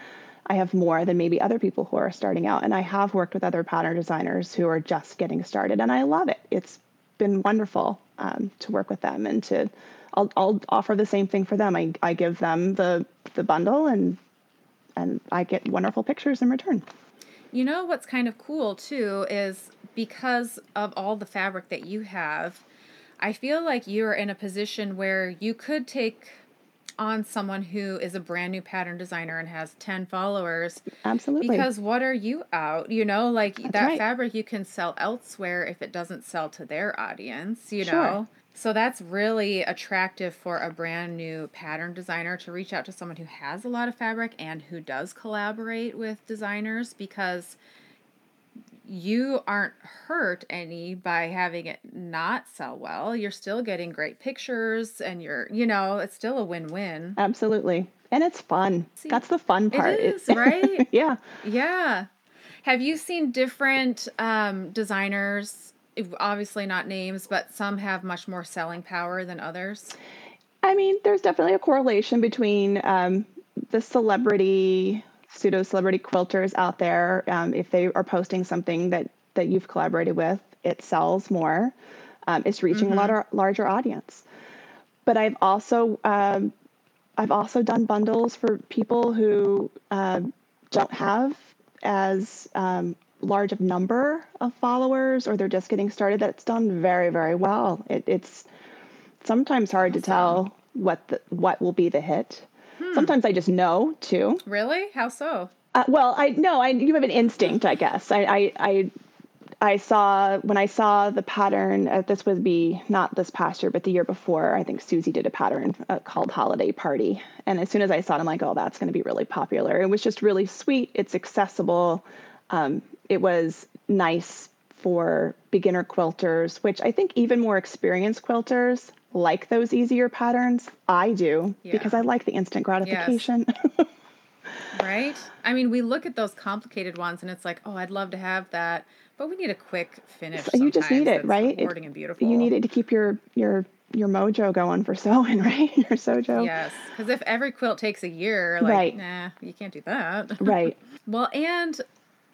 I have more than maybe other people who are starting out. And I have worked with other pattern designers who are just getting started. And I love it. It's been wonderful um, to work with them and to, I'll, I'll offer the same thing for them. I, I give them the, the bundle and, and I get wonderful pictures in return. You know, what's kind of cool too, is because of all the fabric that you have, I feel like you're in a position where you could take on someone who is a brand new pattern designer and has ten followers. Absolutely. Because what are you out? You know, like That's that right. fabric you can sell elsewhere if it doesn't sell to their audience, you sure. know? So that's really attractive for a brand new pattern designer to reach out to someone who has a lot of fabric and who does collaborate with designers, because you aren't hurt any by having it not sell well. You're still getting great pictures and you're, you know, it's still a win-win. Absolutely. And it's fun. See, that's the fun part. It is, right? yeah. Yeah. Have you seen different um, designers, obviously not names, but some have much more selling power than others? I mean, there's definitely a correlation between um, the celebrity... pseudo celebrity quilters out there. Um, if they are posting something that, that you've collaborated with, it sells more. Um, it's reaching mm-hmm. a lot larger audience. But I've also um, I've also done bundles for people who uh, don't have as um, large of number of followers, or they're just getting started. That's done very, very well. It, it's sometimes hard awesome. to tell what the, what will be the hit. Hmm. Sometimes I just know too. Really? How so? Uh, well, I know I you have an instinct, I guess. I, I I I saw when I saw the pattern. Uh, this would be not this past year, but the year before. I think Suzy did a pattern uh, called Holiday Party, and as soon as I saw it, I'm like, oh, that's going to be really popular. It was just really sweet. It's accessible. Um, it was nice for beginner quilters, which I think even more experienced quilters like those easier patterns. I do yeah. because I like the instant gratification. Yes. Right? I mean, we look at those complicated ones and it's like, oh, I'd love to have that, but we need a quick finish. So you just need it, right? Rewarding it, and beautiful. You need it to keep your your your mojo going for sewing, right? Your sojo. Yes, because if every quilt takes a year, like, right. nah, you can't do that. Right. Well, and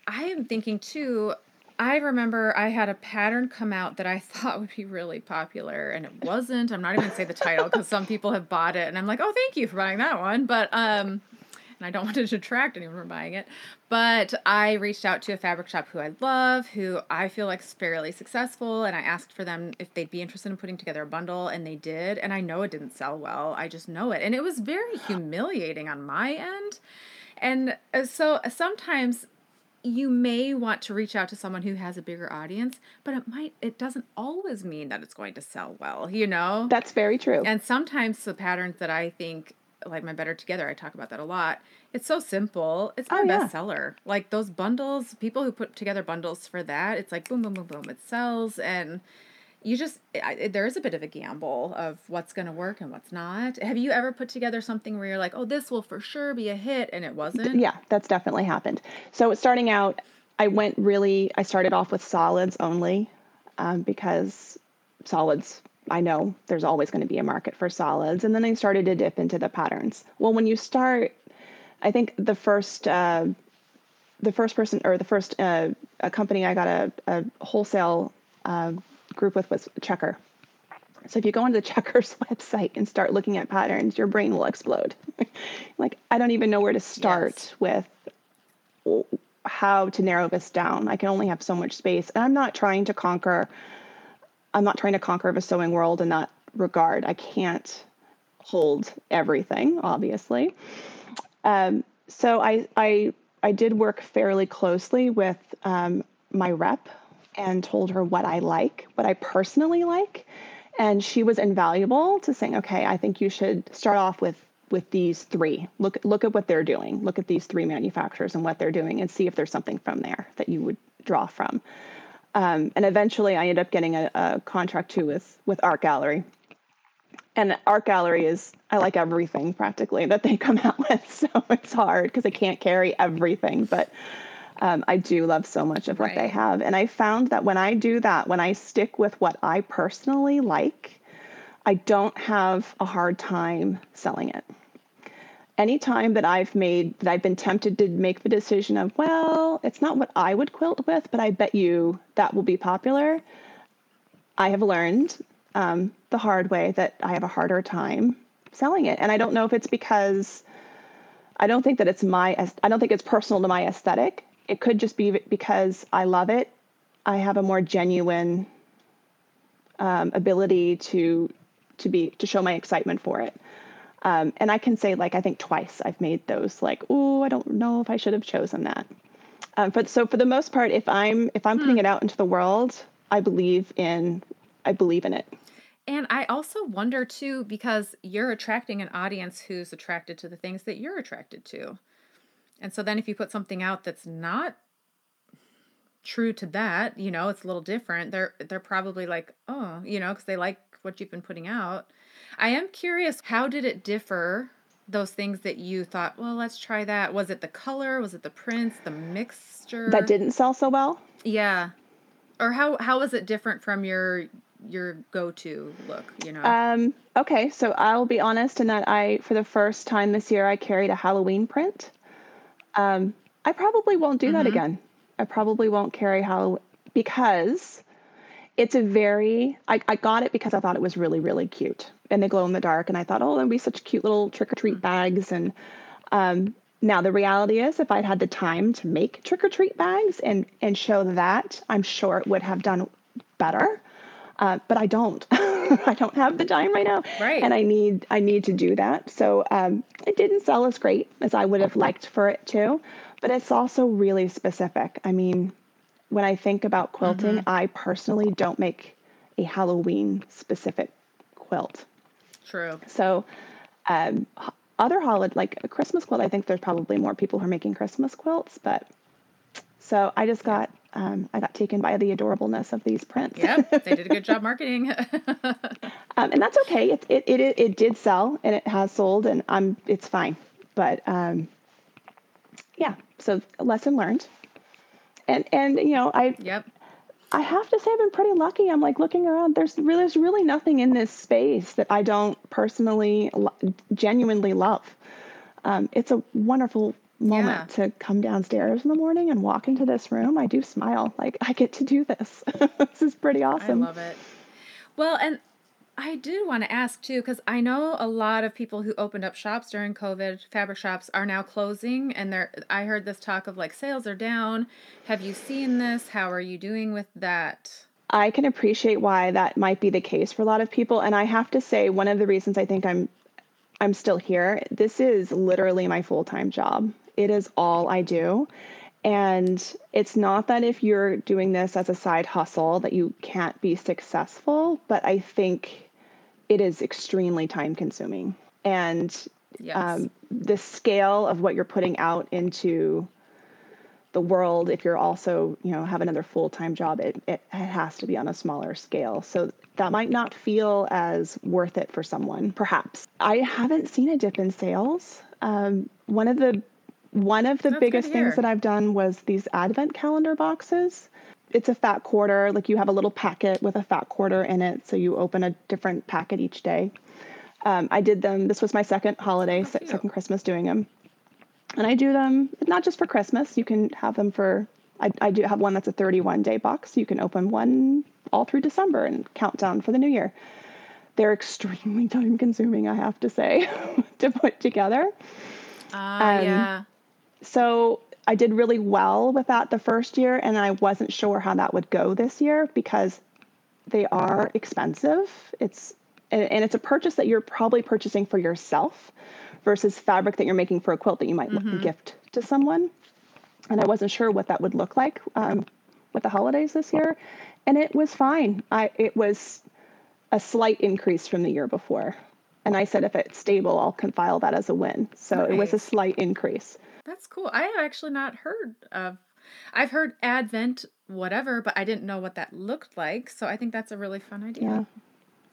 I am thinking too, I remember I had a pattern come out that I thought would be really popular, and it wasn't. I'm not even going to say the title because some people have bought it, and I'm like, oh, thank you for buying that one. But um, and I don't want to detract anyone from buying it. But I reached out to a fabric shop who I love, who I feel like is fairly successful, and I asked for them if they'd be interested in putting together a bundle, and they did. And I know it didn't sell well. I just know it. And it was very humiliating on my end. And so sometimes you may want to reach out to someone who has a bigger audience, but it might, it doesn't always mean that it's going to sell well, you know? That's very true. And sometimes the patterns that I think, like my Better Together, I talk about that a lot. It's so simple. It's my oh, bestseller. Yeah. Like those bundles, people who put together bundles for that, it's like boom, boom, boom, boom. It sells. And you just, it, there is a bit of a gamble of what's going to work and what's not. Have you ever put together something where you're like, oh, this will for sure be a hit, and it wasn't? Yeah, that's definitely happened. So starting out, I went really, I started off with solids only um, because solids, I know there's always going to be a market for solids. And then I started to dip into the patterns. Well, when you start, I think the first, uh, the first person or the first uh, a company I got a, a wholesale uh, group with was Checker. So if you go onto the Checker's website and start looking at patterns, your brain will explode. Like, I don't even know where to start yes. with how to narrow this down. I can only have so much space. And I'm not trying to conquer, I'm not trying to conquer the sewing world in that regard. I can't hold everything, obviously. Um, so I, I, I did work fairly closely with um, my rep and told her what I like, what I personally like. And she was invaluable to saying, okay, I think you should start off with, with these three. Look, look at what they're doing. Look at these three manufacturers and what they're doing and see if there's something from there that you would draw from. Um, and eventually I ended up getting a, a contract too with, with Art Gallery. And Art Gallery is, I like everything practically that they come out with. So it's hard because I can't carry everything, but um, I do love so much of what right. they have. And I found that when I do that, when I stick with what I personally like, I don't have a hard time selling it. Any time that I've made, that I've been tempted to make the decision of, well, it's not what I would quilt with, but I bet you that will be popular. I have learned Um, the hard way that I have a harder time selling it. And I don't know if it's because I don't think that it's my, I don't think it's personal to my aesthetic. It could just be because I love it. I have a more genuine um, ability to, to be, to show my excitement for it. Um, and I can say, like, I think twice I've made those like, oh, I don't know if I should have chosen that. Um, but so for the most part, if I'm, if I'm putting it out into the world, I believe in, I believe in it. And I also wonder too, because you're attracting an audience who's attracted to the things that you're attracted to. And so then if you put something out that's not true to that, you know, it's a little different. They're, they're probably like, oh, you know, cause they like what you've been putting out. I am curious, how did it differ? Those things that you thought, well, let's try that. Was it the color? Was it the prints, the mixture? That didn't sell so well? Yeah. Or how, how was it different from your, your go-to look, you know? Um, okay. So I'll be honest in that I, for the first time this year, I carried a Halloween print. Um, I probably won't do mm-hmm. that again. I probably won't carry Halloween because it's a very, I, I got it because I thought it was really, really cute and they glow in the dark. And I thought, oh, that'd be such cute little trick-or-treat mm-hmm. bags. And, um, now the reality is if I'd had the time to make trick-or-treat bags and, and show that, I'm sure it would have done better. Uh, but I don't, I don't have the time right now. Right. And I need, I need to do that. So um, it didn't sell as great as I would have liked for it to, but it's also really specific. I mean, when I think about quilting, mm-hmm. I personally don't make a Halloween specific quilt. True. So um, other holiday, like a Christmas quilt, I think there's probably more people who are making Christmas quilts, but so I just got, Um, I got taken by the adorableness of these prints. Yep, they did a good job marketing. um, and that's okay. It, it it it did sell, and it has sold, and I'm it's fine. But um, yeah, so lesson learned. And and you know I yep. I have to say I've been pretty lucky. I'm like looking around. There's really, there's really nothing in this space that I don't personally genuinely love. Um, it's a wonderful moment yeah. to come downstairs in the morning and walk into this room. I do smile like I get to do this. This is pretty awesome. I love it. Well, and I do want to ask too, because I know a lot of people who opened up shops during COVID, fabric shops, are now closing, and they're, I heard this talk of like sales are down. Have you seen this? How are you doing with that? I can appreciate why that might be the case for a lot of people. And I have to say, one of the reasons I think I'm I'm still here, this is literally my full-time job. It is all I do. And it's not that if you're doing this as a side hustle that you can't be successful, but I think it is extremely time consuming. And yes. um, the scale of what you're putting out into the world, if you're also, you know, have another full-time job, it, it has to be on a smaller scale. So that might not feel as worth it for someone, perhaps. I haven't seen a dip in sales. Um, one of the one of the That's biggest things that I've done was these advent calendar boxes. It's a fat quarter, like you have a little packet with a fat quarter in it. So you open a different packet each day. Um, I did them. This was my second holiday, oh, second Christmas doing them. And I do them not just for Christmas. You can have them for, I, I do have one that's a thirty-one day box. You can open one all through December and count down for the new year. They're extremely time consuming, I have to say, to put together. Ah, uh, um, yeah. So I did really well with that the first year, and I wasn't sure how that would go this year because they are expensive. It's and, and it's a purchase that you're probably purchasing for yourself versus fabric that you're making for a quilt that you might mm-hmm. gift to someone. And I wasn't sure what that would look like um, with the holidays this year, and it was fine. I it was a slight increase from the year before, and I said if it's stable, I'll compile that as a win. So right. It was a slight increase. That's cool. I have actually not heard of, I've heard Advent whatever, but I didn't know what that looked like. So I think that's a really fun idea.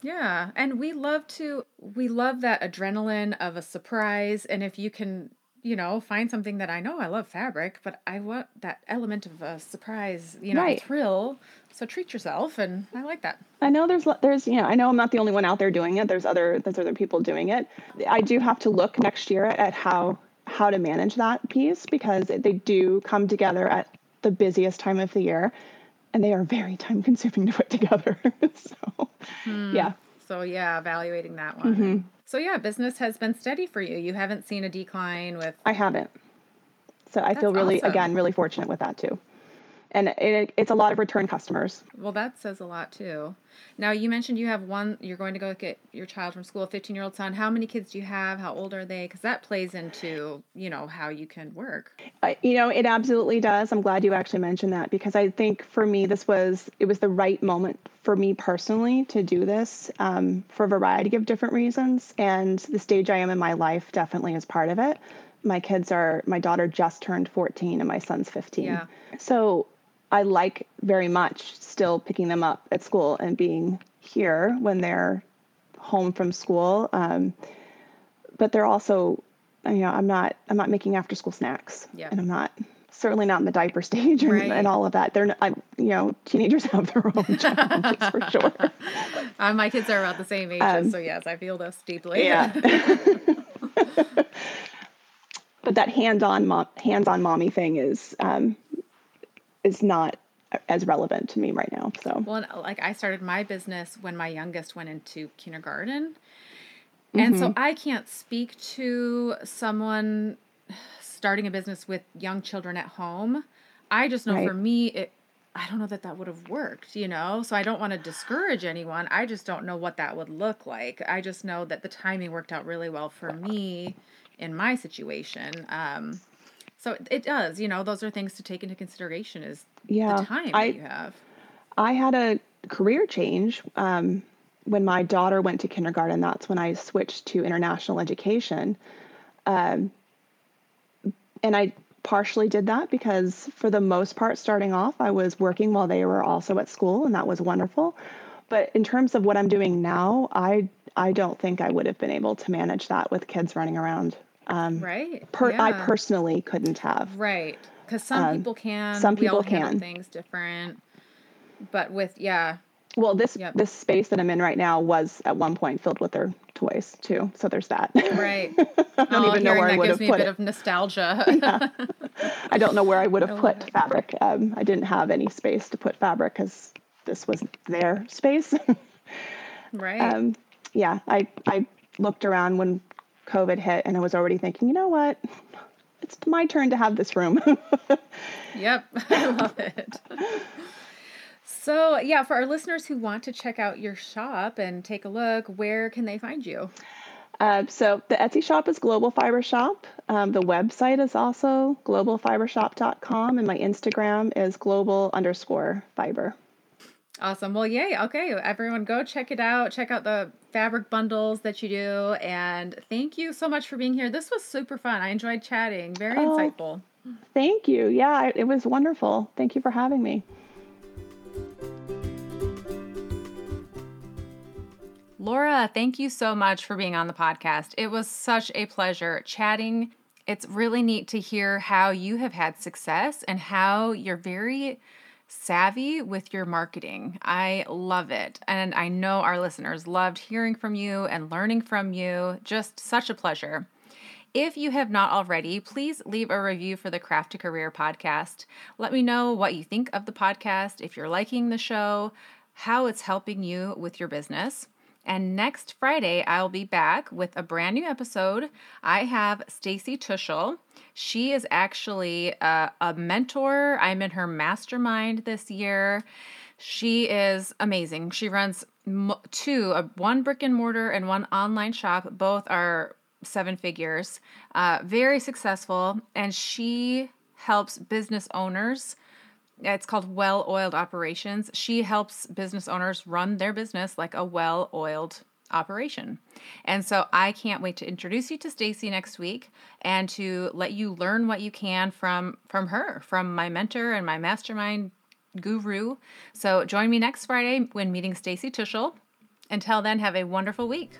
Yeah. yeah. And we love to, we love that adrenaline of a surprise. And if you can, you know, find something that I know I love fabric, but I want that element of a surprise, you know, right. thrill. So treat yourself. And I like that. I know there's, there's, you know, I know I'm not the only one out there doing it. There's other, there's other people doing it. I do have to look next year at how how to manage that piece because they do come together at the busiest time of the year and they are very time consuming to put together. so, hmm. yeah. So yeah, evaluating that one. Mm-hmm. So yeah, business has been steady for you. You haven't seen a decline with... I haven't. So I that's feel really, awesome. again, really fortunate with that too. And it, it's a lot of return customers. Well, that says a lot too. Now you mentioned you have one, you're going to go get your child from school, a fifteen year old son. How many kids do you have? How old are they? Cause that plays into, you know, how you can work. Uh, you know, it absolutely does. I'm glad you actually mentioned that because I think for me, this was, it was the right moment for me personally to do this um, for a variety of different reasons. And the stage I am in my life definitely is part of it. My kids are, my daughter just turned fourteen and my son's fifteen. Yeah. So I like very much still picking them up at school and being here when they're home from school. Um, but they're also, you know, I'm not, I'm not making after school snacks yeah. and I'm not, certainly not in the diaper stage and, right. and all of that. They're not, I'm, you know, teenagers have their own challenges for sure. Um, my kids are about the same age. Um, so yes, I feel this deeply. Yeah. But that hands-on mom, hands-on mommy thing is, um, is not as relevant to me right now. So, well, like I started my business when my youngest went into kindergarten. And mm-hmm. so I can't speak to someone starting a business with young children at home. I just know right. for me, it, I don't know that that would have worked, you know? So I don't want to discourage anyone. I just don't know what that would look like. I just know that the timing worked out really well for me in my situation. Um, So it does, you know, those are things to take into consideration is yeah, the time I, that you have. I had a career change um, when my daughter went to kindergarten. That's when I switched to international education. Um, and I partially did that because for the most part, starting off, I was working while they were also at school, and that was wonderful. But in terms of what I'm doing now, I I don't think I would have been able to manage that with kids running around. Um, right. Per, yeah. I personally couldn't have. Right. Because some um, people can. Some people we all can. Things different. But with yeah. Well, this yep. this space that I'm in right now was at one point filled with their toys too. So there's that. Right. I don't oh, even know where that I would gives have me put a bit it. Of nostalgia. yeah. I don't know where I would have I put fabric. Um, I didn't have any space to put fabric because this was their space. right. Um, yeah. I I looked around when COVID hit and I was already thinking, you know what, it's my turn to have this room. Yep. I love it. So yeah, for our listeners who want to check out your shop and take a look, where can they find you? Uh, so the Etsy shop is Global Fiber Shop. Um, the website is also global fiber shop dot com and my Instagram is global underscore fiber. Awesome. Well, yay. Okay. Everyone go check it out. Check out the fabric bundles that you do. And thank you so much for being here. This was super fun. I enjoyed chatting. Very oh, insightful. Thank you. Yeah, it was wonderful. Thank you for having me. Laura, thank you so much for being on the podcast. It was such a pleasure chatting. It's really neat to hear how you have had success and how you're very savvy with your marketing. I love it. And I know our listeners loved hearing from you and learning from you. Just such a pleasure. If you have not already, please leave a review for the Craft to Career podcast. Let me know what you think of the podcast, if you're liking the show, how it's helping you with your business. And next Friday, I'll be back with a brand new episode. I have Stacy Tuschel. She is actually a, a mentor. I'm in her mastermind this year. She is amazing. She runs two, one brick and mortar and one online shop. Both are seven figures, uh, very successful, and she helps business owners. It's called Well-Oiled Operations. She helps business owners run their business like a well-oiled operation. And so I can't wait to introduce you to Stacy next week and to let you learn what you can from, from her, from my mentor and my mastermind guru. So join me next Friday when meeting Stacy Tuschel. Until then, have a wonderful week.